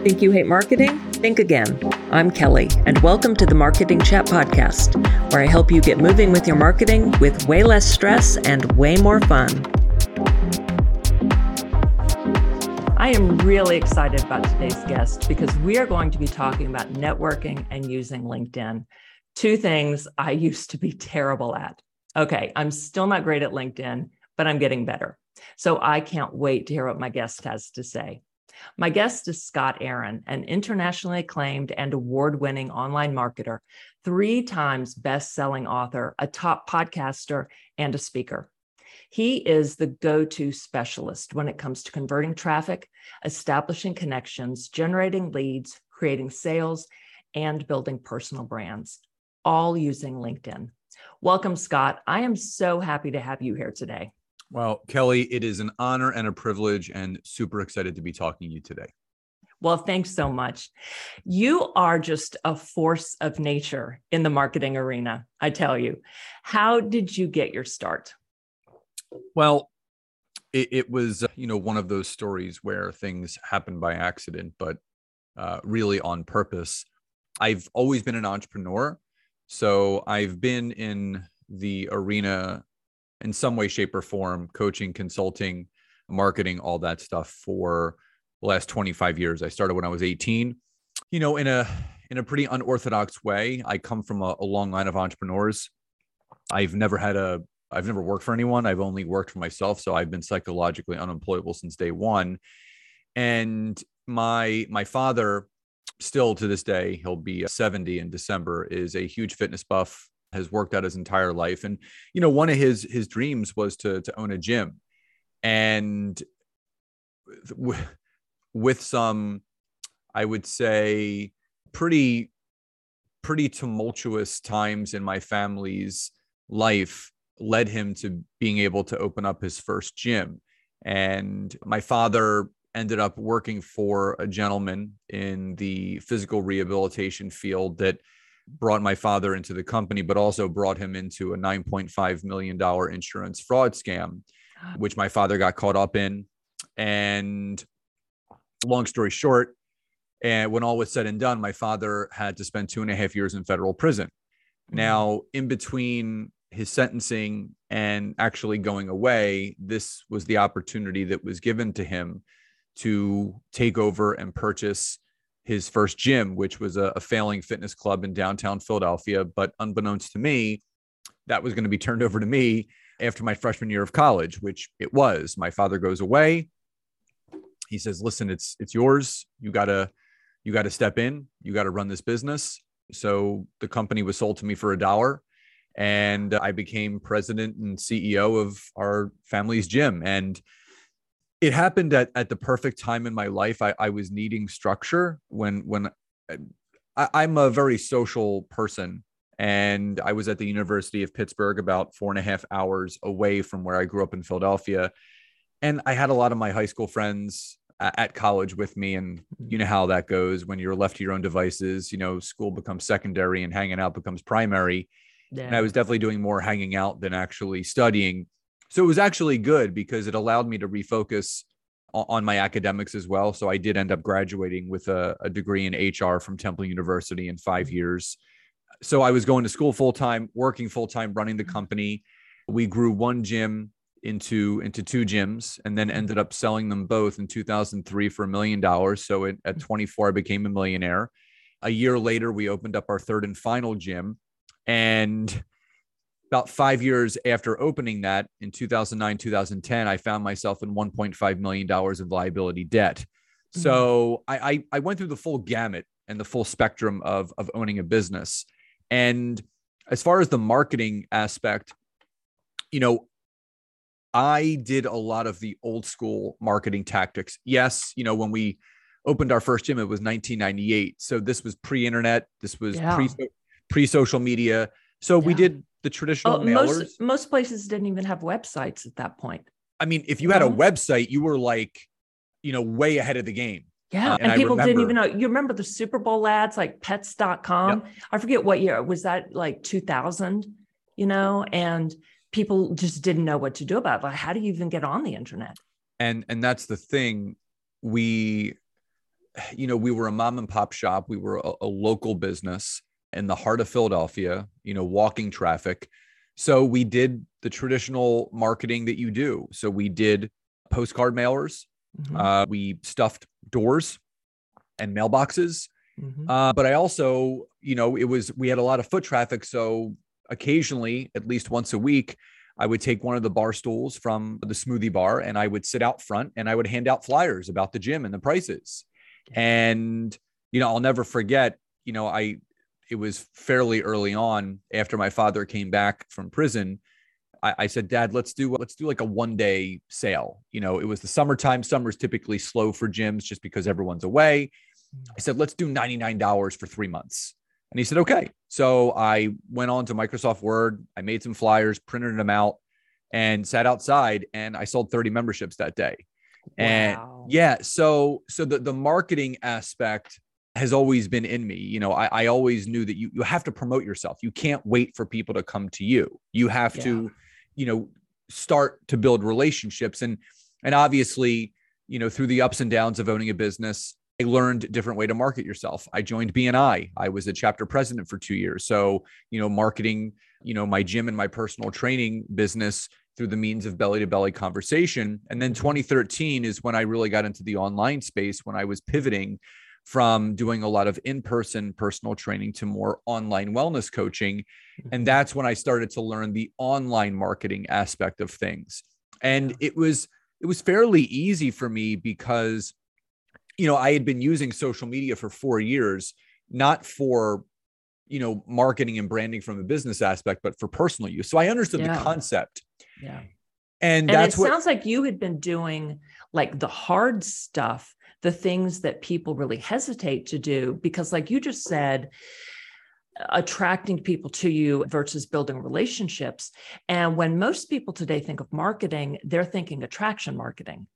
Think you hate marketing? Think again. I'm Kelly, and welcome to the Marketing Chat Podcast, where I help you get moving with your marketing with way less stress and way more fun. I am really excited about today's guest because we are going to be talking about networking and using LinkedIn, two things I used to be terrible at. Okay, I'm still not great at LinkedIn, but I'm getting better. So I can't wait to hear what my guest has to say. My guest is Scott Aaron, an internationally acclaimed and award-winning online marketer, 3 times best-selling author, a top podcaster, and a speaker. He is the go-to specialist when it comes to converting traffic, establishing connections, generating leads, creating sales, and building personal brands, all using LinkedIn. Welcome, Scott. I am so happy to have you here today. Well, Kelly, it is an honor and a privilege, and super excited to be talking to you today. Well, thanks so much. You are just a force of nature in the marketing arena, I tell you. How did you get your start? Well, it was, one of those stories where things happen by accident, but really on purpose. I've always been an entrepreneur, so I've been in the arena in some way, shape, or form, coaching, consulting, marketing, all that stuff for the last 25 years. I started when I was 18, in a pretty unorthodox way. I come from a long line of entrepreneurs. I've never worked for anyone. I've only worked for myself. So I've been psychologically unemployable since day one. And my father, still to this day, he'll be 70 in December, is a huge fitness buff, has worked out his entire life. And, one of his dreams was to own a gym. And with some, I would say, pretty tumultuous times in my family's life led him to being able to open up his first gym. And my father ended up working for a gentleman in the physical rehabilitation field that brought my father into the company, but also brought him into a $9.5 million insurance fraud scam, which my father got caught up in. And long story short, and when all was said and done, my father had to spend 2.5 years in federal prison. Now, in between his sentencing and actually going away, this was the opportunity that was given to him to take over and purchase his first gym, which was a failing fitness club in downtown Philadelphia. But unbeknownst to me, that was going to be turned over to me after my freshman year of college, which it was. My father goes away. He says, listen, it's yours. You gotta step in. You got to run this business. So the company was sold to me for $1. And I became president and CEO of our family's gym. And it happened at the perfect time in my life. I was needing structure when I'm a very social person. And I was at the University of Pittsburgh, about 4.5 hours away from where I grew up in Philadelphia. And I had a lot of my high school friends at college with me. And you know how that goes when you're left to your own devices, school becomes secondary and hanging out becomes primary. Yeah. And I was definitely doing more hanging out than actually studying. So it was actually good because it allowed me to refocus on my academics as well. So I did end up graduating with a degree in HR from Temple University in 5 years. So I was going to school full-time, working full-time, running the company. We grew one gym into 2 gyms and then ended up selling them both in 2003 for $1 million. So at 24, I became a millionaire. A year later, we opened up our third and final gym. And about 5 years after opening that in 2009, 2010, I found myself in $1.5 million of liability debt. Mm-hmm. So I went through the full gamut and the full spectrum of owning a business. And as far as the marketing aspect, I did a lot of the old school marketing tactics. Yes, when we opened our first gym, it was 1998. So this was pre-internet. This was pre-social media. So we did the traditional mailers. Most places didn't even have websites at that point. I mean, if you had a website, you were like, way ahead of the game. Yeah. And people didn't even know. You remember the Super Bowl ads, like pets.com. Yep. I forget what year. Was that like 2000, and people just didn't know what to do about it. Like, how do you even get on the internet? And that's the thing. you know, we were a mom and pop shop. We were a local business in the heart of Philadelphia, you know, walking traffic. So we did the traditional marketing that you do. So we did postcard mailers. Mm-hmm. We stuffed doors and mailboxes. Mm-hmm. But I also, you know, we had a lot of foot traffic. So occasionally, at least once a week, I would take one of the bar stools from the smoothie bar and I would sit out front and I would hand out flyers about the gym and the prices. And, you know, I'll never forget, you know, it was fairly early on after my father came back from prison. I said, Dad, let's do like a one-day sale. You know, it was the summertime. Summer's typically slow for gyms just because everyone's away. I said, let's do $99 for 3 months. And he said, okay. So I went on to Microsoft Word. I made some flyers, printed them out, and sat outside, and I sold 30 memberships that day. Wow. And yeah, so the marketing aspect has always been in me. You know, I always knew that you have to promote yourself. You can't wait for people to come to you. You have to, you know, start to build relationships. And obviously, you know, through the ups and downs of owning a business, I learned a different way to market yourself. I joined BNI. I was a chapter president for 2 years. So, you know, marketing, you know, my gym and my personal training business through the means of belly-to-belly conversation. And then 2013 is when I really got into the online space, when I was pivoting from doing a lot of in-person personal training to more online wellness coaching. And that's when I started to learn the online marketing aspect of things. And it was fairly easy for me because, you know, I had been using social media for 4 years, not for, you know, marketing and branding from a business aspect, but for personal use. So I understood the concept. Yeah. And that's what sounds like you had been doing, like the hard stuff, the things that people really hesitate to do, because like you just said, attracting people to you versus building relationships. And when most people today think of marketing, they're thinking attraction marketing,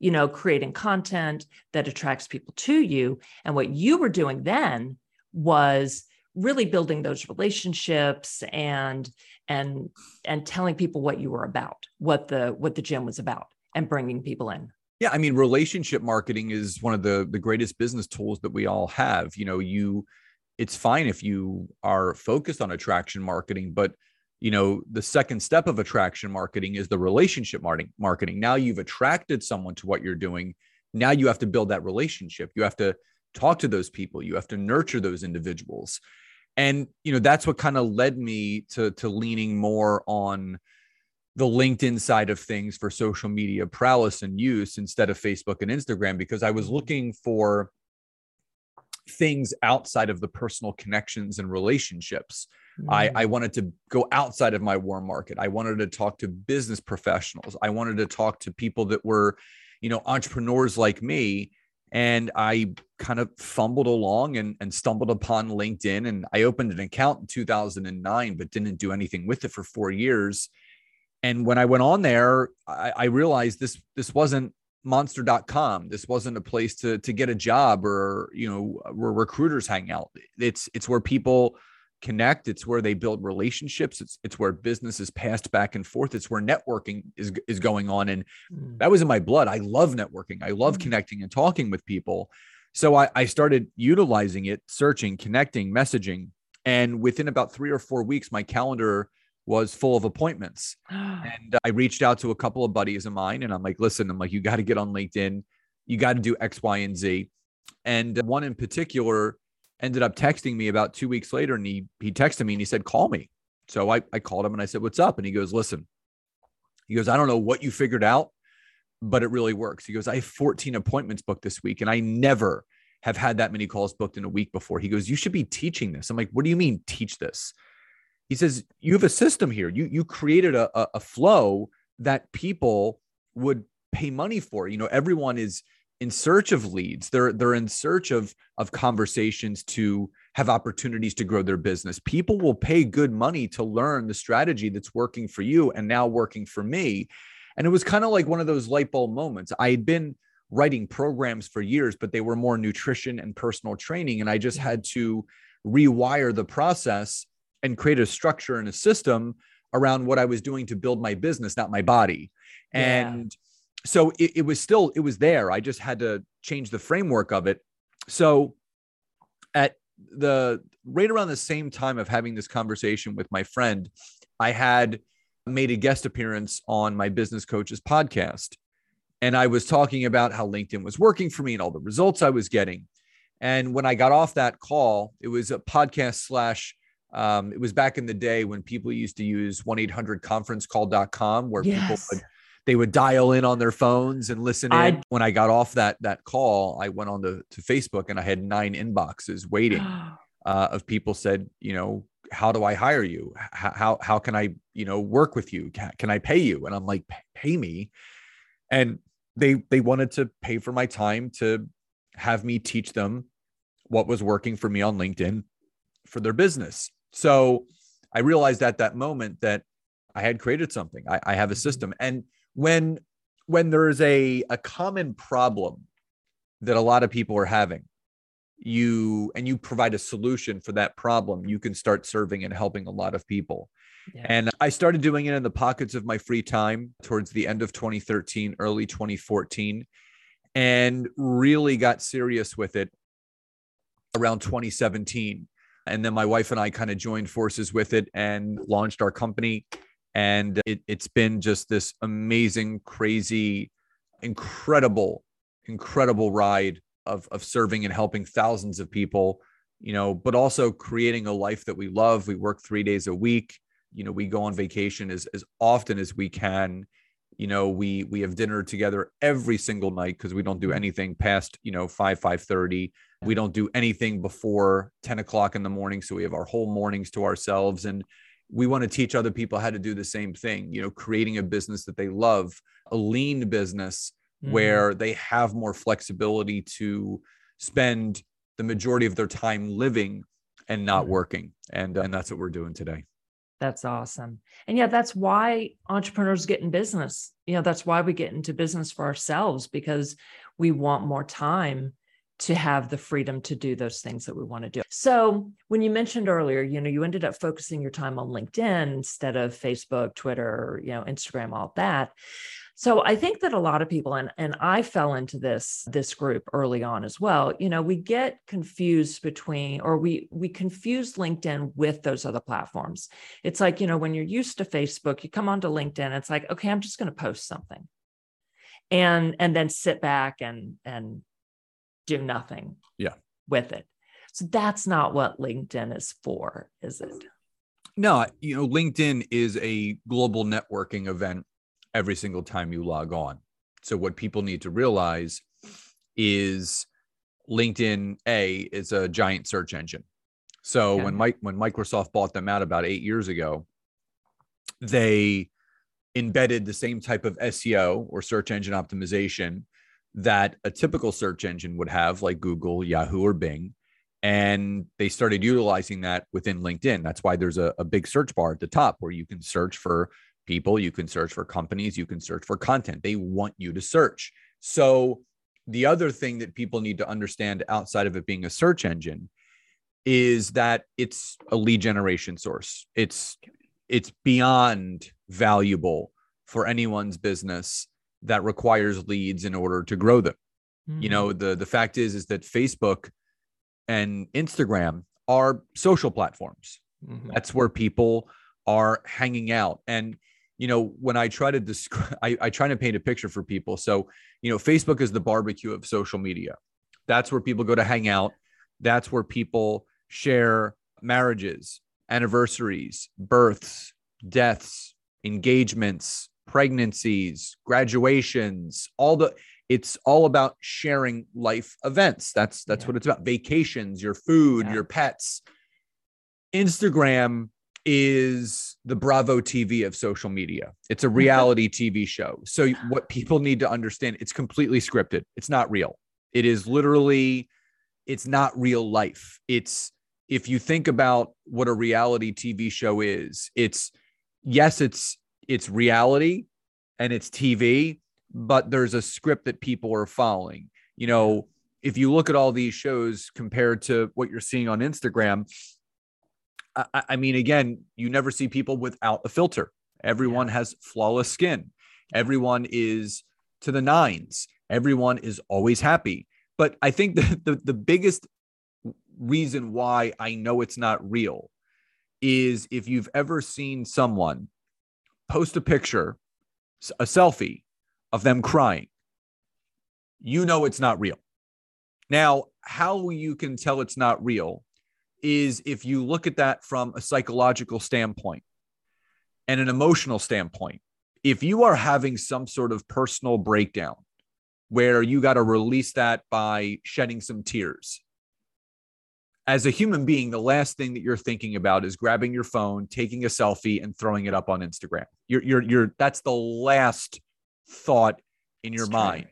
you know, creating content that attracts people to you. And what you were doing then was really building those relationships and telling people what you were about, what the gym was about, and bringing people in. Yeah. I mean, relationship marketing is one of the greatest business tools that we all have. You know, it's fine if you are focused on attraction marketing, but, you know, the second step of attraction marketing is the relationship marketing. Now you've attracted someone to what you're doing. Now you have to build that relationship. You have to talk to those people. You have to nurture those individuals. And, you know, that's what kind of led me to leaning more on the LinkedIn side of things for social media prowess and use instead of Facebook and Instagram, because I was looking for things outside of the personal connections and relationships. Mm-hmm. I wanted to go outside of my warm market. I wanted to talk to business professionals. I wanted to talk to people that were, you know, entrepreneurs like me. And I kind of fumbled along and stumbled upon LinkedIn. And I opened an account in 2009, but didn't do anything with it for 4 years. And when I went on there, I realized this wasn't monster.com. This wasn't a place to get a job or, you know, where recruiters hang out. It's where people connect. It's where they build relationships. It's where business is passed back and forth. It's where networking is going on. And that was in my blood. I love networking. I love connecting and talking with people. So I started utilizing it, searching, connecting, messaging. And within about 3 or 4 weeks, my calendar was full of appointments. And I reached out to a couple of buddies of mine and I'm like, listen, you got to get on LinkedIn. You got to do X, Y, and Z. And one in particular ended up texting me about 2 weeks later. And he texted me and he said, call me. So I called him and I said, what's up? And he goes, listen, I don't know what you figured out, but it really works. He goes, I have 14 appointments booked this week. And I never have had that many calls booked in a week before. He goes, you should be teaching this. I'm like, what do you mean teach this? He says, you have a system here. You created a flow that people would pay money for. You know, everyone is in search of leads. They're in search of conversations to have opportunities to grow their business. People will pay good money to learn the strategy that's working for you and now working for me. And it was kind of like one of those light bulb moments. I had been writing programs for years, but they were more nutrition and personal training. And I just had to rewire the process and create a structure and a system around what I was doing to build my business, not my body. And so it was there. I just had to change the framework of it. So at the right around the same time of having this conversation with my friend, I had made a guest appearance on my business coach's podcast. And I was talking about how LinkedIn was working for me and all the results I was getting. And when I got off that call, it was a podcast slash, it was back in the day when people used to use 1-800-conferencecall.com where people would, they would dial in on their phones and listen in. When I got off that call, I went on to Facebook and I had 9 inboxes waiting of people said, you know, how do I hire you? How can I, you know, work with you? Can I pay you? And I'm like, pay me. And they wanted to pay for my time to have me teach them what was working for me on LinkedIn for their business. So I realized at that moment that I had created something. I have a system. And when there is a common problem that a lot of people are having, you provide a solution for that problem, you can start serving and helping a lot of people. Yeah. And I started doing it in the pockets of my free time towards the end of 2013, early 2014, and really got serious with it around 2017. And then my wife and I kind of joined forces with it and launched our company. And it's been just this amazing, crazy, incredible ride of serving and helping thousands of people, you know, but also creating a life that we love. We work 3 days a week. You know, we go on vacation as often as we can. You know, we have dinner together every single night because we don't do anything past, you know, 5:30. We don't do anything before 10 o'clock in the morning. So we have our whole mornings to ourselves. And we want to teach other people how to do the same thing, you know, creating a business that they love, a lean business where they have more flexibility to spend the majority of their time living and not working. And that's what we're doing today. That's awesome. And yeah, that's why entrepreneurs get in business. You know, that's why we get into business for ourselves, because we want more time to have the freedom to do those things that we want to do. So when you mentioned earlier, you know, you ended up focusing your time on LinkedIn instead of Facebook, Twitter, you know, Instagram, all that. So I think that a lot of people, and I fell into this group early on as well, you know, we get confused between, or we confuse LinkedIn with those other platforms. It's like, you know, when you're used to Facebook, you come onto LinkedIn, it's like, okay, I'm just going to post something and then sit back and do nothing with it. So that's not what LinkedIn is for, is it? No, you know, LinkedIn is a global networking event every single time you log on. So what people need to realize is LinkedIn is a giant search engine. So when Microsoft bought them out about 8 years ago, they embedded the same type of SEO or search engine optimization that a typical search engine would have, like Google, Yahoo, or Bing. And they started utilizing that within LinkedIn. That's why there's a big search bar at the top where you can search for people, you can search for companies, you can search for content. They want you to search. So the other thing that people need to understand outside of it being a search engine is that it's a lead generation source. It's beyond valuable for anyone's business that requires leads in order to grow them. Mm-hmm. You know, the fact is that Facebook and Instagram are social platforms. Mm-hmm. That's where people are hanging out. And, you know, when I try to describe, I try to paint a picture for people. So, you know, Facebook is the barbecue of social media. That's where people go to hang out. That's where people share marriages, anniversaries, births, deaths, engagements, pregnancies, graduations, it's all about sharing life events. That's what it's about. Vacations, your food, your pets. Instagram is the Bravo TV of social media. It's a reality TV show. So what people need to understand, it's completely scripted. It's not real. It is literally, it's not real life. It's, if you think about what a reality TV show is, it's reality and it's TV, but there's a script that people are following. You know, if you look at all these shows compared to what you're seeing on Instagram, I mean, again, you never see people without a filter. Everyone has flawless skin. Everyone is to the nines. Everyone is always happy. But I think the biggest reason why I know it's not real is if you've ever seen someone post a picture, a selfie of them crying, you know it's not real. Now, how you can tell it's not real is if you look at that from a psychological standpoint and an emotional standpoint. If you are having some sort of personal breakdown where you got to release that by shedding some tears, as a human being, the last thing that you're thinking about is grabbing your phone, taking a selfie, and throwing it up on Instagram. That's the last thought in your mind.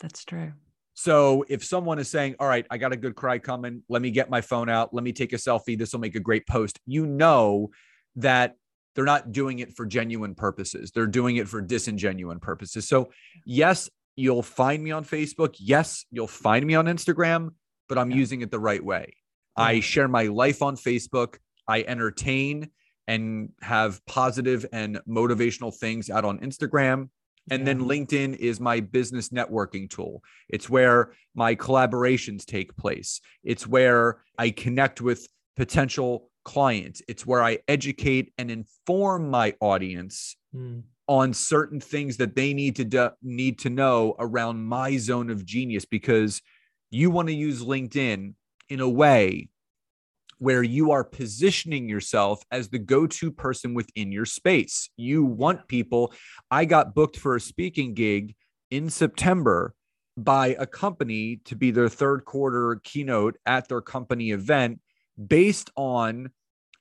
That's true. So if someone is saying, all right, I got a good cry coming, let me get my phone out, let me take a selfie, this will make a great post, you know that they're not doing it for genuine purposes. They're doing it for disingenuine purposes. So yes, you'll find me on Facebook. Yes, you'll find me on Instagram, but I'm using it the right way. I share my life on Facebook. I entertain and have positive and motivational things out on Instagram. And then LinkedIn is my business networking tool. It's where my collaborations take place. It's where I connect with potential clients. It's where I educate and inform my audience on certain things that they need to know around my zone of genius, because you want to use LinkedIn in a way where you are positioning yourself as the go-to person within your space. You want people. I got booked for a speaking gig in September by a company to be their third quarter keynote at their company event based on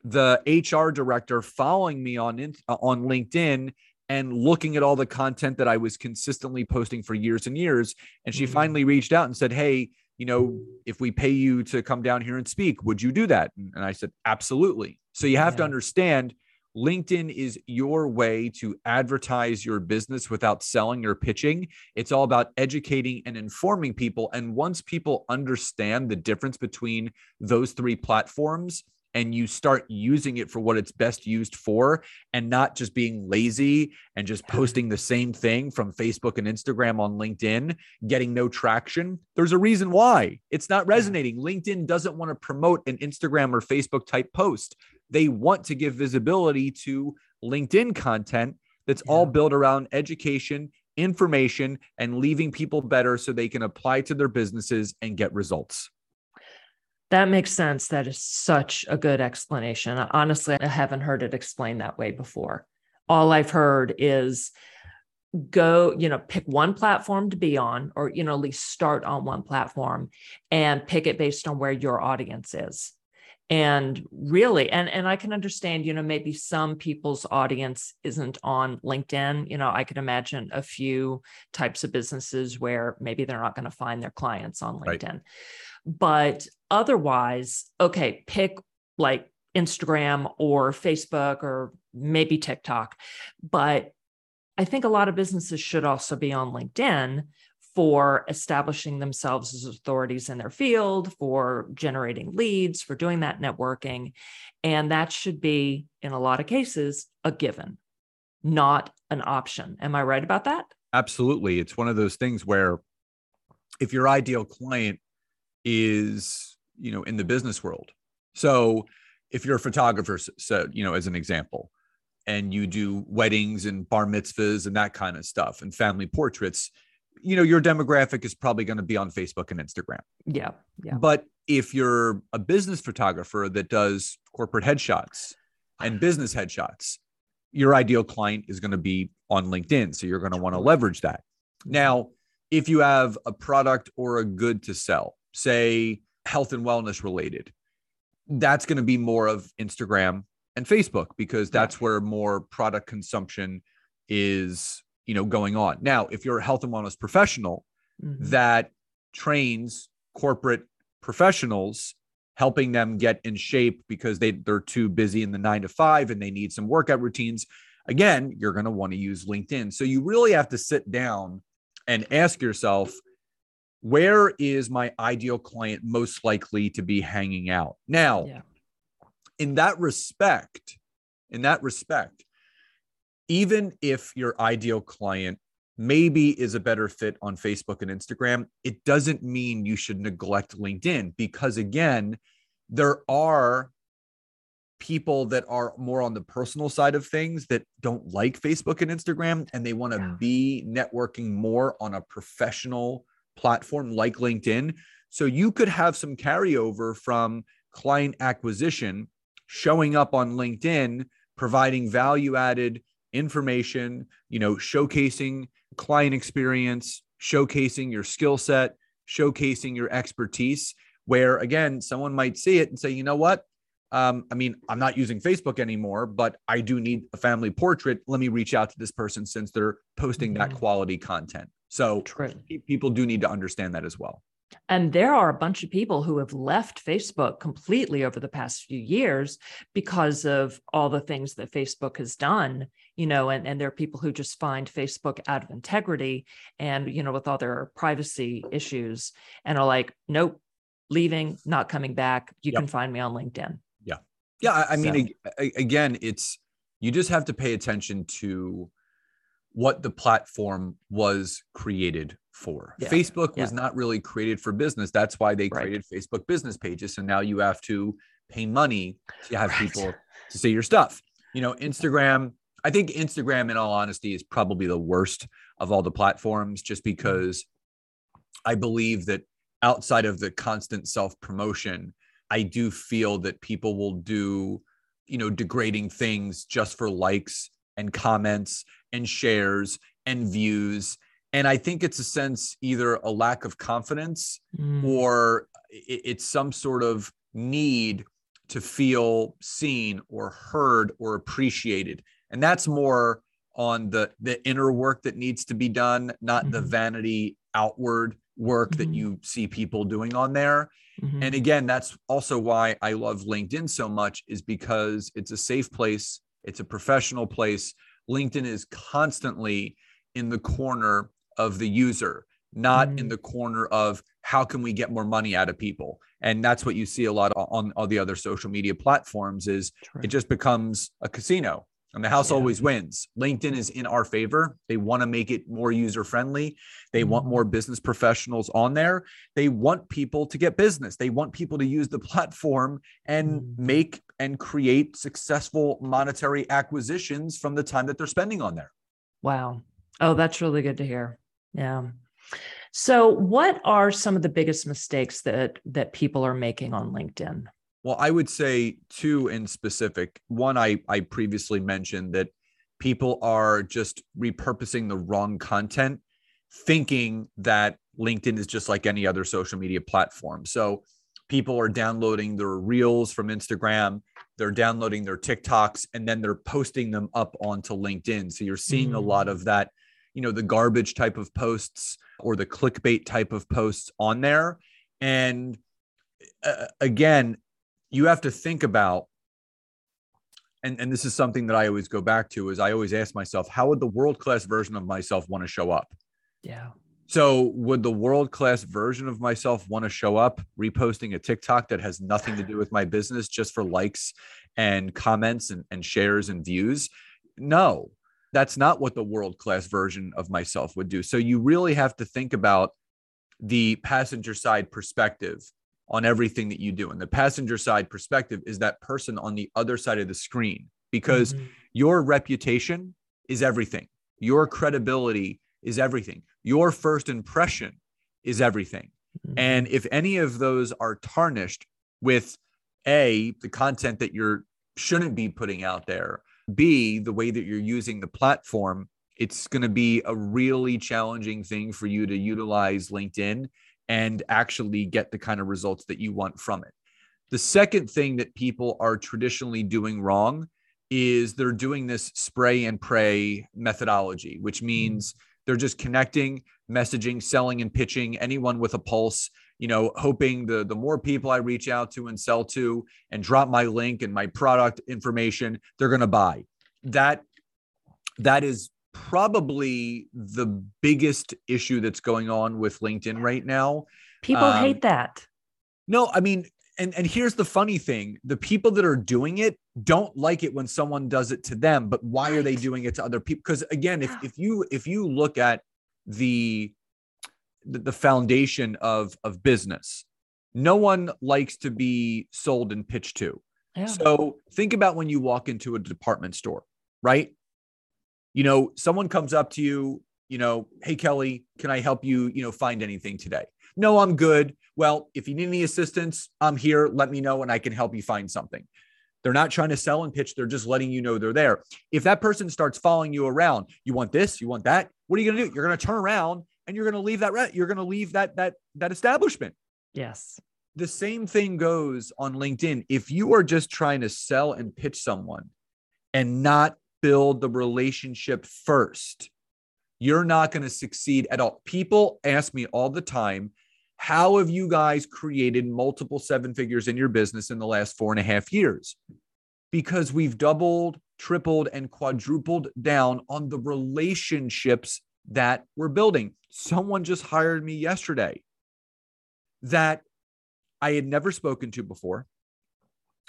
the HR director following me on LinkedIn and looking at all the content that I was consistently posting for years and years. And she finally reached out and said, hey, you know, if we pay you to come down here and speak, would you do that? And I said, absolutely. So you have to understand, LinkedIn is your way to advertise your business without selling or pitching. It's all about educating and informing people. And once people understand the difference between those three platforms and you start using it for what it's best used for, and not just being lazy and just posting the same thing from Facebook and Instagram on LinkedIn, getting no traction, there's a reason why it's not resonating. LinkedIn doesn't want to promote an Instagram or Facebook type post. They want to give visibility to LinkedIn content that's all built around education, information, and leaving people better so they can apply to their businesses and get results. That makes sense. That is such a good explanation. Honestly, I haven't heard it explained that way before. All I've heard is go, you know, pick one platform to be on, or, you know, at least start on one platform and pick it based on where your audience is. And really, and I can understand, you know, maybe some people's audience isn't on LinkedIn. You know, I can imagine a few types of businesses where maybe they're not going to find their clients on LinkedIn. Right. But otherwise, okay, pick like Instagram or Facebook or maybe TikTok. But I think a lot of businesses should also be on LinkedIn for establishing themselves as authorities in their field, for generating leads, for doing that networking. And that should be, in a lot of cases, a given, not an option. Am I right about that? Absolutely. It's one of those things where if your ideal client is, you know, in the business world. So if you're a photographer, so, you know, as an example, and you do weddings and bar mitzvahs and that kind of stuff and family portraits, you know, your demographic is probably going to be on Facebook and Instagram. Yeah. But if you're a business photographer that does corporate headshots and business headshots, your ideal client is going to be on LinkedIn. So you're going to want to leverage that. Now, if you have a product or a good to sell, say health and wellness related, that's going to be more of Instagram and Facebook, because that's where more product consumption is, you know, going on. Now, if you're a health and wellness professional that trains corporate professionals, helping them get in shape because they're too busy in the 9-to-5 and they need some workout routines, again, you're going to want to use LinkedIn. So you really have to sit down and ask yourself, where is my ideal client most likely to be hanging out? Now, in that respect, even if your ideal client maybe is a better fit on Facebook and Instagram, it doesn't mean you should neglect LinkedIn, because again, there are people that are more on the personal side of things that don't like Facebook and Instagram, and they want to be networking more on a professional platform like LinkedIn. So you could have some carryover from client acquisition, showing up on LinkedIn, providing value-added information, you know, showcasing client experience, showcasing your skill set, showcasing your expertise, where again, someone might see it and say, you know what? I mean, I'm not using Facebook anymore, but I do need a family portrait. Let me reach out to this person since they're posting that quality content. So people do need to understand that as well. And there are a bunch of people who have left Facebook completely over the past few years because of all the things that Facebook has done, you know, and there are people who just find Facebook out of integrity and, you know, with all their privacy issues and are like, nope, leaving, not coming back. You can find me on LinkedIn. Yeah. Yeah. I mean, again, it's, you just have to pay attention to what the platform was created for. Facebook was not really created for business. That's why they created Facebook business pages. So now you have to pay money to have people to see your stuff. You know, Instagram, I think Instagram, in all honesty, is probably the worst of all the platforms, just because I believe that outside of the constant self-promotion, I do feel that people will do, you know, degrading things just for likes and comments and shares and views. And I think it's a sense, either a lack of confidence or it's some sort of need to feel seen or heard or appreciated. And that's more on the inner work that needs to be done, not the vanity outward work that you see people doing on there. And again, that's also why I love LinkedIn so much, is because it's a safe place. It's a professional place. LinkedIn is constantly in the corner of the user, not in the corner of how can we get more money out of people. And that's what you see a lot on all the other social media platforms, is it just becomes a casino and the house always wins. LinkedIn is in our favor. They want to make it more user-friendly. They want more business professionals on there. They want people to get business. They want people to use the platform and make and create successful monetary acquisitions from the time that they're spending on there. Wow. Oh, that's really good to hear. Yeah. So what are some of the biggest mistakes that people are making on LinkedIn? Well, I would say two in specific. One, I previously mentioned that people are just repurposing the wrong content, thinking that LinkedIn is just like any other social media platform. So people are downloading their reels from Instagram, they're downloading their TikToks, and then they're posting them up onto LinkedIn. So you're seeing a lot of that, you know, the garbage type of posts or the clickbait type of posts on there. And again, you have to think about, and this is something that I always go back to, is I always ask myself, how would the world-class version of myself want to show up? Yeah. So would the world-class version of myself want to show up reposting a TikTok that has nothing to do with my business just for likes and comments and shares and views? No, that's not what the world-class version of myself would do. So you really have to think about the passenger side perspective on everything that you do. And the passenger side perspective is that person on the other side of the screen, because your reputation is everything. Your credibility is everything. Your first impression is everything. And if any of those are tarnished with A, the content that you shouldn't be putting out there, B, the way that you're using the platform, it's going to be a really challenging thing for you to utilize LinkedIn and actually get the kind of results that you want from it. The second thing that people are traditionally doing wrong is they're doing this spray and pray methodology, which means they're just connecting, messaging, selling, and pitching anyone with a pulse, you know, hoping the more people I reach out to and sell to and drop my link and my product information, they're going to buy. That is probably the biggest issue that's going on with LinkedIn right now. People hate that. No, I mean, And here's the funny thing. The people that are doing it don't like it when someone does it to them, but why are they doing it to other people? Because again, if you look at the foundation of business, no one likes to be sold and pitched to. Yeah. So think about when you walk into a department store, right? You know, someone comes up to you, you know, hey, Kelly, can I help you, you know, find anything today? No, I'm good. Well, if you need any assistance, I'm here. Let me know and I can help you find something. They're not trying to sell and pitch. They're just letting you know they're there. If that person starts following you around, you want this, you want that. What are you going to do? You're going to turn around and you're going to leave that. You're going to leave that establishment. Yes. The same thing goes on LinkedIn. If you are just trying to sell and pitch someone and not build the relationship first, you're not going to succeed at all. People ask me all the time, how have you guys created multiple seven figures in your business in the last 4.5 years? Because we've doubled, tripled, and quadrupled down on the relationships that we're building. Someone just hired me yesterday that I had never spoken to before,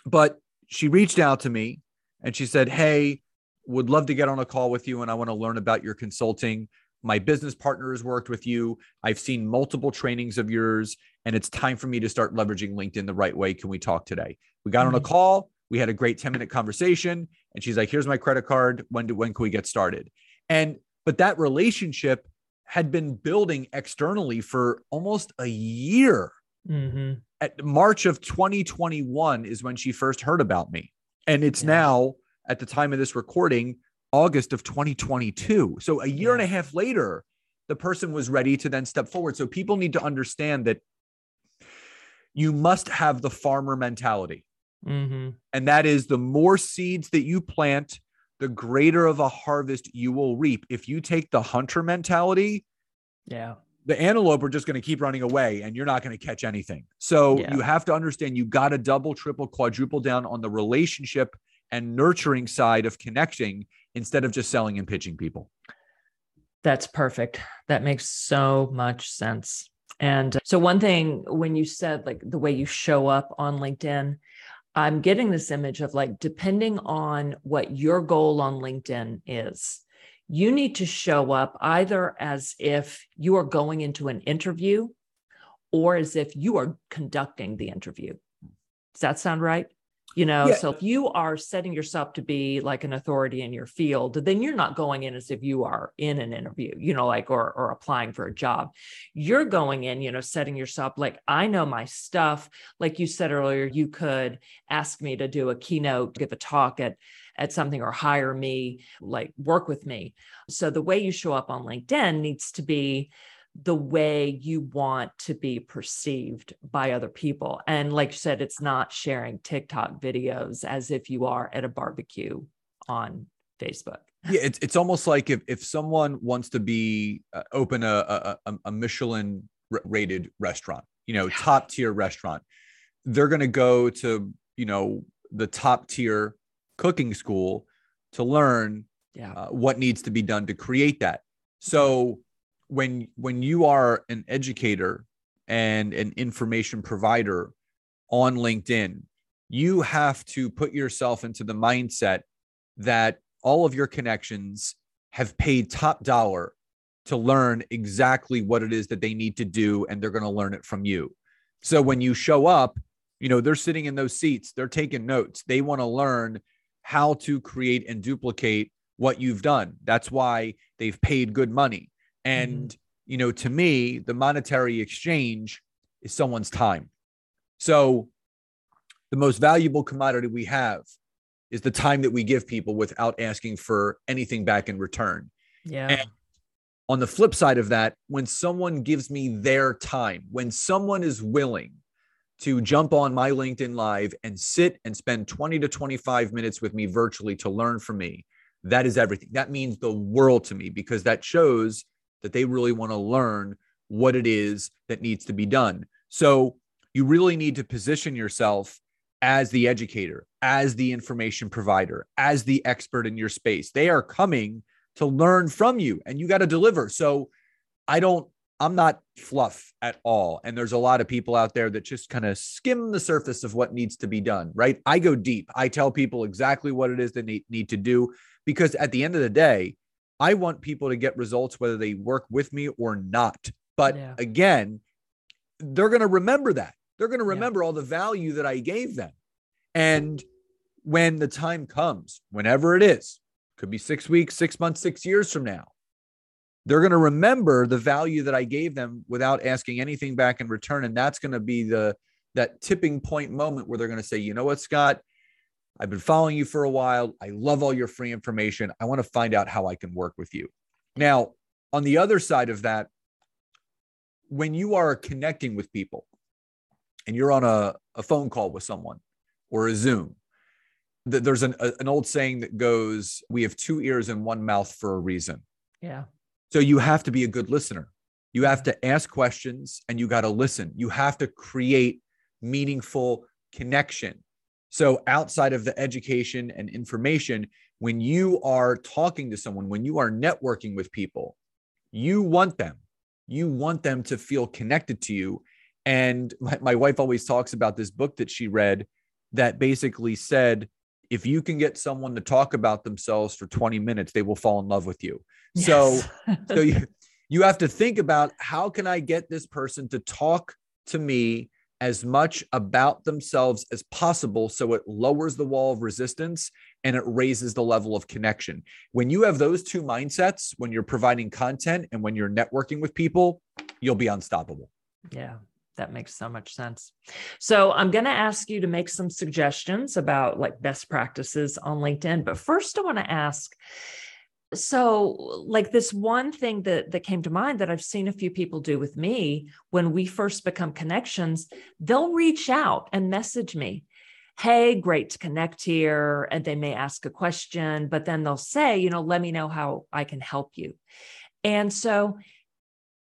but she reached out to me and she said, hey, would love to get on a call with you. And I want to learn about your consulting. My business partner has worked with you. I've seen multiple trainings of yours and it's time for me to start leveraging LinkedIn the right way. Can we talk today? We got on a call. We had a great 10-minute conversation and she's like, here's my credit card. When can we get started? But that relationship had been building externally for almost a year. Mm-hmm. At March of 2021 is when she first heard about me. And it's now, at the time of this recording, August of 2022. So a year and a half later, the person was ready to then step forward. So people need to understand that you must have the farmer mentality. Mm-hmm. And that is, the more seeds that you plant, the greater of a harvest you will reap. If you take the hunter mentality, the antelope are just going to keep running away and you're not going to catch anything. So you have to understand, you got to double, triple, quadruple down on the relationship and nurturing side of connecting instead of just selling and pitching people. That's perfect. That makes so much sense. And so one thing, when you said like the way you show up on LinkedIn, I'm getting this image of like, depending on what your goal on LinkedIn is, you need to show up either as if you are going into an interview or as if you are conducting the interview. Does that sound right? You know, so if you are setting yourself to be like an authority in your field, then you're not going in as if you are in an interview, you know, like, or applying for a job. You're going in, you know, setting yourself like, I know my stuff. Like you said earlier, you could ask me to do a keynote, give a talk at something, or hire me, like work with me. So the way you show up on LinkedIn needs to be the way you want to be perceived by other people. And like you said, it's not sharing TikTok videos as if you are at a barbecue on Facebook. Yeah, it's almost like if someone wants to be open a Michelin rated restaurant, you know, top tier restaurant, they're going to go to, you know, the top tier cooking school to learn what needs to be done to create that. So when you are an educator and an information provider on LinkedIn, you have to put yourself into the mindset that all of your connections have paid top dollar to learn exactly what it is that they need to do, and they're going to learn it from you. So when you show up, you know, they're sitting in those seats, they're taking notes, they want to learn how to create and duplicate what you've done. That's why they've paid good money. And, you know, to me, the monetary exchange is someone's time. So the most valuable commodity we have is the time that we give people without asking for anything back in return. Yeah. And on the flip side of that, when someone gives me their time, when someone is willing to jump on my LinkedIn Live and sit and spend 20 to 25 minutes with me virtually to learn from me, that is everything. That means the world to me, because that shows that they really want to learn what it is that needs to be done. So you really need to position yourself as the educator, as the information provider, as the expert in your space. They are coming to learn from you and you got to deliver. So I don't I'm not fluff at all. And there's a lot of people out there that just kind of skim the surface of what needs to be done, right? I go deep. I tell people exactly what it is they need to do, because at the end of the day, I want people to get results, whether they work with me or not. But again, they're going to remember that. They're going to remember all the value that I gave them. And when the time comes, whenever it is, could be 6 weeks, 6 months, 6 years from now, they're going to remember the value that I gave them without asking anything back in return. And that's going to be that tipping point moment where they're going to say, you know what, Scott, I've been following you for a while. I love all your free information. I want to find out how I can work with you. Now, on the other side of that, when you are connecting with people and you're on a phone call with someone or a Zoom, there's an old saying that goes, we have two ears and one mouth for a reason. Yeah. So you have to be a good listener. You have to ask questions and you got to listen. You have to create meaningful connection. So outside of the education and information, when you are talking to someone, when you are networking with people, you want them to feel connected to you. And my wife always talks about this book that she read that basically said, if you can get someone to talk about themselves for 20 minutes, they will fall in love with you. Yes. So you have to think about, how can I get this person to talk to me as much about themselves as possible, so it lowers the wall of resistance and it raises the level of connection. When you have those two mindsets, when you're providing content and when you're networking with people, you'll be unstoppable. Yeah, that makes so much sense. So I'm going to ask you to make some suggestions about like best practices on LinkedIn. But first I want to ask, so like this one thing that came to mind that I've seen a few people do with me when we first become connections, they'll reach out and message me, hey, great to connect here. And they may ask a question, but then they'll say, you know, let me know how I can help you. And so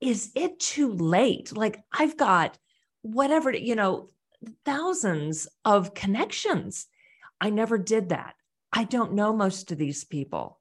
is it too late? Like I've got whatever, you know, thousands of connections. I never did that. I don't know most of these people.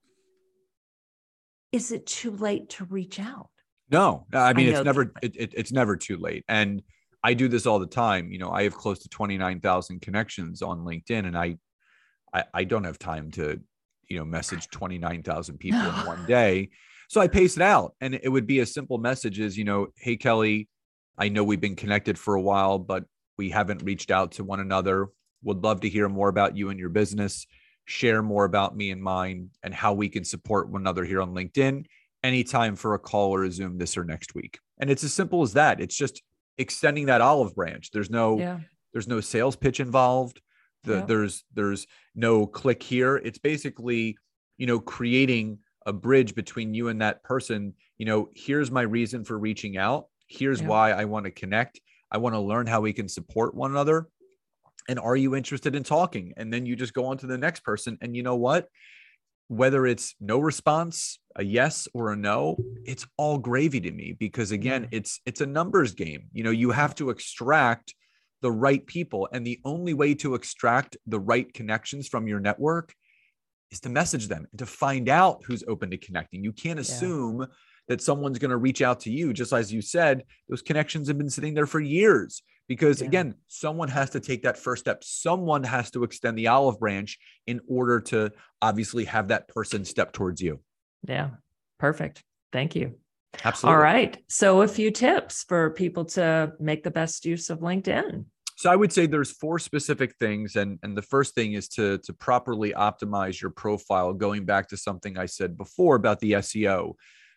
Is it too late to reach out? No, I mean, it's never too late. And I do this all the time. You know, I have close to 29,000 connections on LinkedIn, and I don't have time to, you know, message 29,000 people in one day. So I pace it out, and it would be as simple message as, you know, hey, Kelly, I know we've been connected for a while, but we haven't reached out to one another. Would love to hear more about you and your business. Share more about me and mine and how we can support one another here on LinkedIn. Anytime for a call or a Zoom this or next week. And it's as simple as that. It's just extending that olive branch. There's no sales pitch involved. There's no click here. It's basically, you know, creating a bridge between you and that person. You know, here's my reason for reaching out. Here's why I want to connect. I want to learn how we can support one another. And are you interested in talking? And then you just go on to the next person. And you know what? Whether it's no response, a yes or a no, it's all gravy to me, because again, it's a numbers game. You know, you have to extract the right people. And the only way to extract the right connections from your network is to message them and to find out who's open to connecting. You can't assume that someone's going to reach out to you. Just as you said, those connections have been sitting there for years. Because again, someone has to take that first step. Someone has to extend the olive branch in order to obviously have that person step towards you. Yeah. Perfect. Thank you. Absolutely. All right. So a few tips for people to make the best use of LinkedIn. So I would say there's four specific things. And the first thing is to properly optimize your profile, going back to something I said before about the SEO.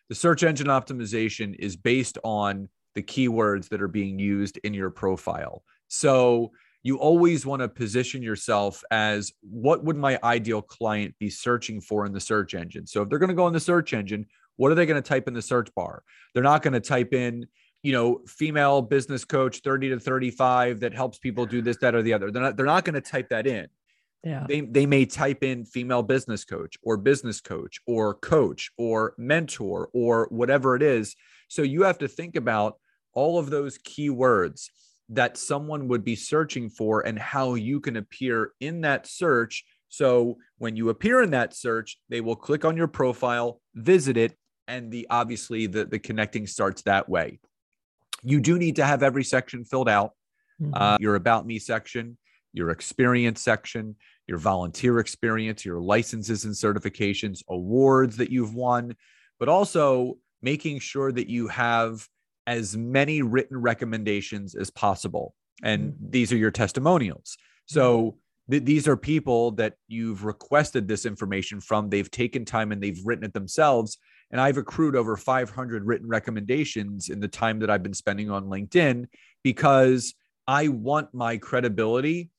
The search engine optimization is based on the keywords that are being used in your profile. So you always want to position yourself as, what would my ideal client be searching for in the search engine? So if they're going to go in the search engine, what are they going to type in the search bar? They're not going to type in, you know, female business coach, 30 to 35, that helps people do this, that, or the other. They're not going to type that in. Yeah. They may type in female business coach or coach or mentor or whatever it is. So you have to think about all of those keywords that someone would be searching for and how you can appear in that search. So when you appear in that search, they will click on your profile, visit it, And obviously the connecting starts that way. You do need to have every section filled out. Mm-hmm. Your about me section, your experience section, your volunteer experience, your licenses and certifications, awards that you've won, but also making sure that you have as many written recommendations as possible. And these are your testimonials. So these are people that you've requested this information from. They've taken time and they've written it themselves. And I've accrued over 500 written recommendations in the time that I've been spending on LinkedIn, because I want my credibility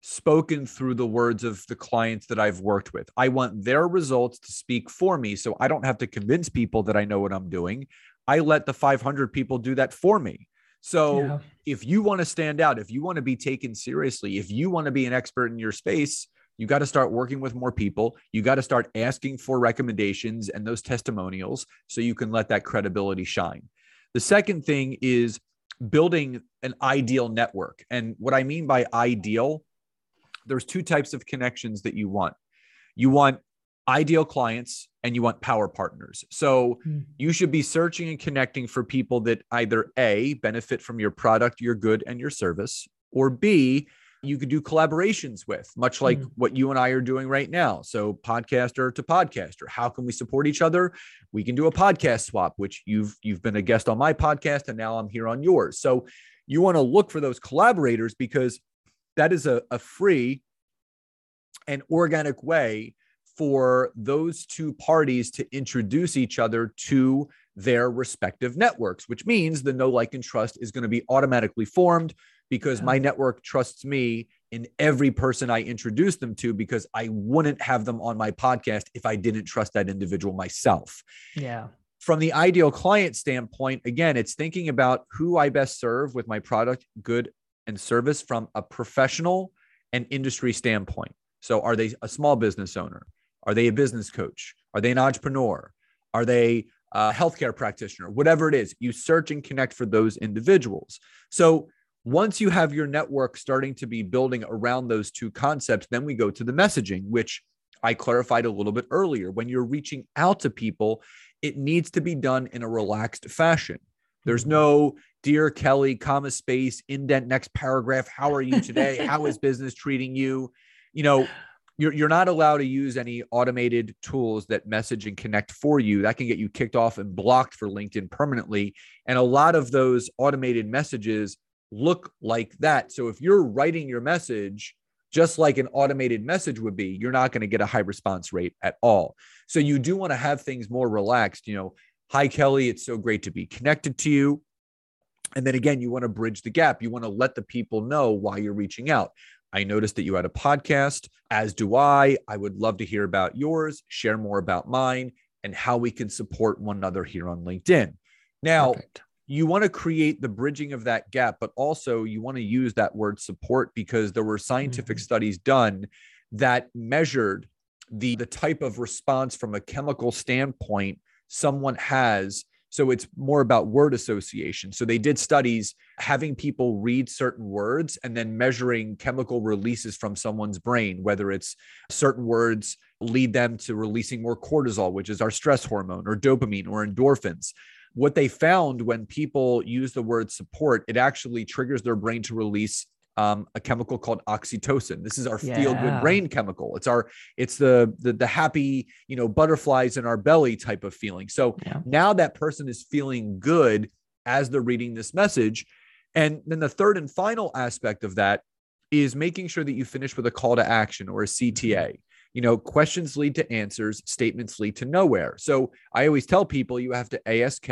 spoken through the words of the clients that I've worked with. I want their results to speak for me, so I don't have to convince people that I know what I'm doing. I let the 500 people do that for me. So if you want to stand out, if you want to be taken seriously, if you want to be an expert in your space, you got to start working with more people. You got to start asking for recommendations and those testimonials so you can let that credibility shine. The second thing is building an ideal network. And what I mean by ideal, there's two types of connections that you want. You want ideal clients and you want power partners. So you should be searching and connecting for people that either A, benefit from your product, your good, and your service, or B, you could do collaborations with, much like what you and I are doing right now. So podcaster to podcaster, how can we support each other? We can do a podcast swap, which you've been a guest on my podcast and now I'm here on yours. So you want to look for those collaborators, because that is a free and organic way for those two parties to introduce each other to their respective networks, which means the know, like, and trust is going to be automatically formed, because my network trusts me in every person I introduce them to, because I wouldn't have them on my podcast if I didn't trust that individual myself. Yeah. From the ideal client standpoint, again, it's thinking about who I best serve with my product, good, and service from a professional and industry standpoint. So are they a small business owner? Are they a business coach? Are they an entrepreneur? Are they a healthcare practitioner? Whatever it is, you search and connect for those individuals. So once you have your network starting to be building around those two concepts, then we go to the messaging, which I clarified a little bit earlier. When you're reaching out to people, it needs to be done in a relaxed fashion. There's no dear Kelly, comma space, indent, next paragraph. How are you today? How is business treating you? You know, you're not allowed to use any automated tools that message and connect for you. That can get you kicked off and blocked for LinkedIn permanently. And a lot of those automated messages look like that. So if you're writing your message just like an automated message would be, you're not going to get a high response rate at all. So you do want to have things more relaxed. You know, hi, Kelly, it's so great to be connected to you. And then again, you want to bridge the gap. You want to let the people know why you're reaching out. I noticed that you had a podcast, as do I. I would love to hear about yours, share more about mine, and how we can support one another here on LinkedIn. Now, you want to create the bridging of that gap, but also you want to use that word support, because there were scientific studies done that measured the type of response from a chemical standpoint someone has. So it's more about word association. So they did studies having people read certain words and then measuring chemical releases from someone's brain, whether it's certain words lead them to releasing more cortisol, which is our stress hormone, or dopamine or endorphins. What they found, when people use the word support, it actually triggers their brain to release a chemical called oxytocin. This is our feel good brain chemical. It's our, it's the happy, you know, butterflies in our belly type of feeling. So now that person is feeling good as they're reading this message. And then the third and final aspect of that is making sure that you finish with a call to action, or a CTA. You know, questions lead to answers, statements lead to nowhere. So I always tell people you have to ask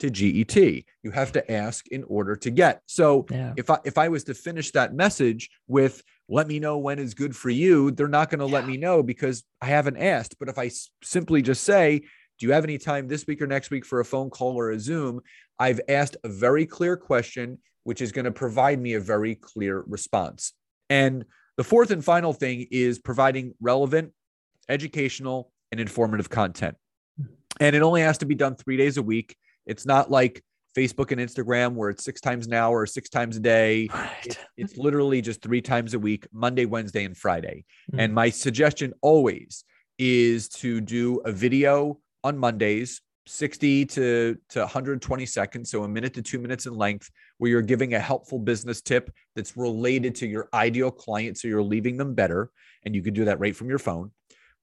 to get. You have to ask in order to get. So if I was to finish that message with, let me know when is good for you, they're not going to let me know because I haven't asked. But if I simply just say, do you have any time this week or next week for a phone call or a Zoom? I've asked a very clear question, which is going to provide me a very clear response. And the fourth and final thing is providing relevant, educational, and informative content. And it only has to be done 3 days a week. It's not like Facebook and Instagram where it's 6 times an hour or 6 times a day. It's literally just 3 times a week, Monday, Wednesday, and Friday. And my suggestion always is to do a video on Mondays 60 to 120 seconds, so a minute to 2 minutes in length, where you're giving a helpful business tip that's related to your ideal client, so you're leaving them better, and you can do that right from your phone.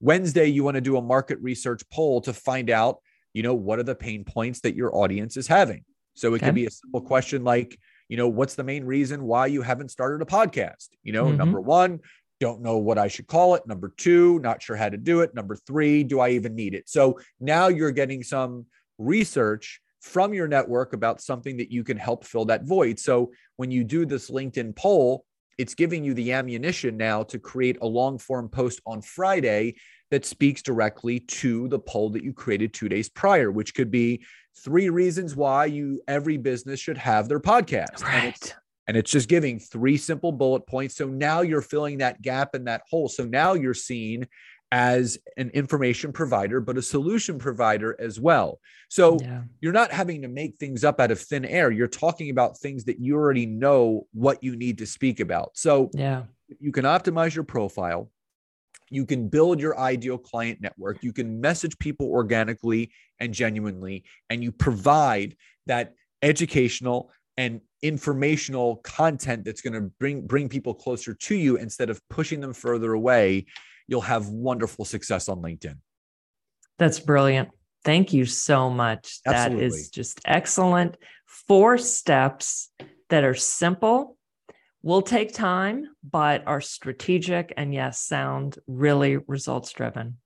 Wednesday, you want to do a market research poll to find out, you know, what are the pain points that your audience is having? So it can be a simple question like, you know, what's the main reason why you haven't started a podcast? You know, number one, don't know what I should call it. Number two, not sure how to do it. Number three, do I even need it? So now you're getting some research from your network about something that you can help fill that void. So when you do this LinkedIn poll, it's giving you the ammunition now to create a long form post on Friday that speaks directly to the poll that you created 2 days prior, which could be 3 reasons why every business should have their podcast. Right. And it's just giving 3 simple bullet points. So now you're filling that gap and that hole. So now you're seen as an information provider, but a solution provider as well. So you're not having to make things up out of thin air. You're talking about things that you already know what you need to speak about. So you can optimize your profile. You can build your ideal client network. You can message people organically and genuinely, and you provide that educational and informational content that's going to bring people closer to you instead of pushing them further away. You'll have wonderful success on LinkedIn. That's brilliant. Thank you so much. Absolutely. That is just excellent. 4 steps that are simple, will take time, but are strategic and yes, sound, really results driven.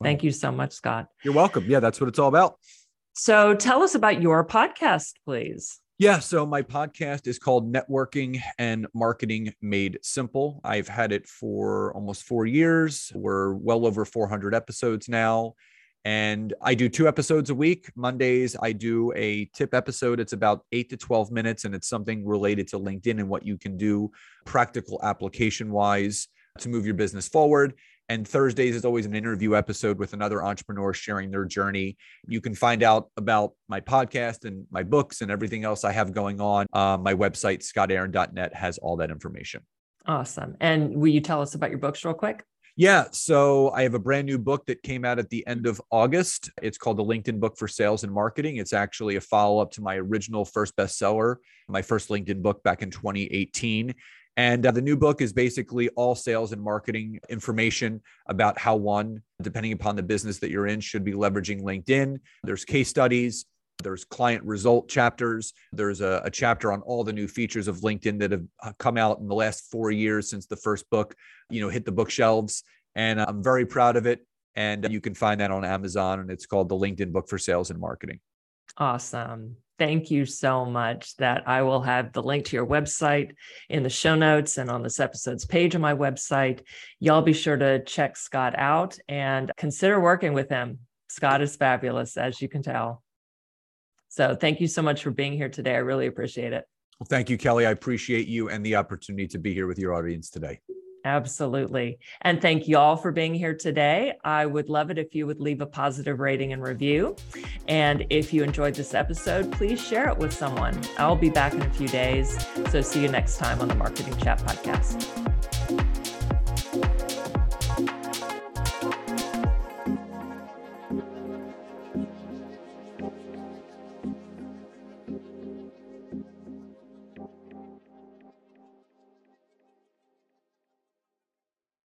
Wow. Thank you so much, Scott. You're welcome. Yeah, that's what it's all about. So tell us about your podcast, please. Yeah. So my podcast is called Networking and Marketing Made Simple. I've had it for almost 4 years. We're well over 400 episodes now. And I do 2 episodes a week. Mondays, I do a tip episode. It's about 8 to 12 minutes, and it's something related to LinkedIn and what you can do practical application-wise to move your business forward. And Thursdays is always an interview episode with another entrepreneur sharing their journey. You can find out about my podcast and my books and everything else I have going on. My website, scottaaron.net, has all that information. Awesome. And will you tell us about your books real quick? Yeah. So I have a brand new book that came out at the end of August. It's called The LinkedIn Book for Sales and Marketing. It's actually a follow-up to my original first bestseller, my first LinkedIn book back in 2018. And the new book is basically all sales and marketing information about how one, depending upon the business that you're in, should be leveraging LinkedIn. There's case studies, there's client result chapters, there's a chapter on all the new features of LinkedIn that have come out in the last 4 years since the first book, you know, hit the bookshelves. And I'm very proud of it. And you can find that on Amazon, and it's called The LinkedIn Book for Sales and Marketing. Awesome. Thank you so much. That I will have the link to your website in the show notes and on this episode's page on my website. Y'all be sure to check Scott out and consider working with him. Scott is fabulous, as you can tell. So thank you so much for being here today. I really appreciate it. Well, thank you, Kelly. I appreciate you and the opportunity to be here with your audience today. Absolutely. And thank you all for being here today. I would love it if you would leave a positive rating and review. And if you enjoyed this episode, please share it with someone. I'll be back in a few days. So see you next time on the Marketing Chat Podcast.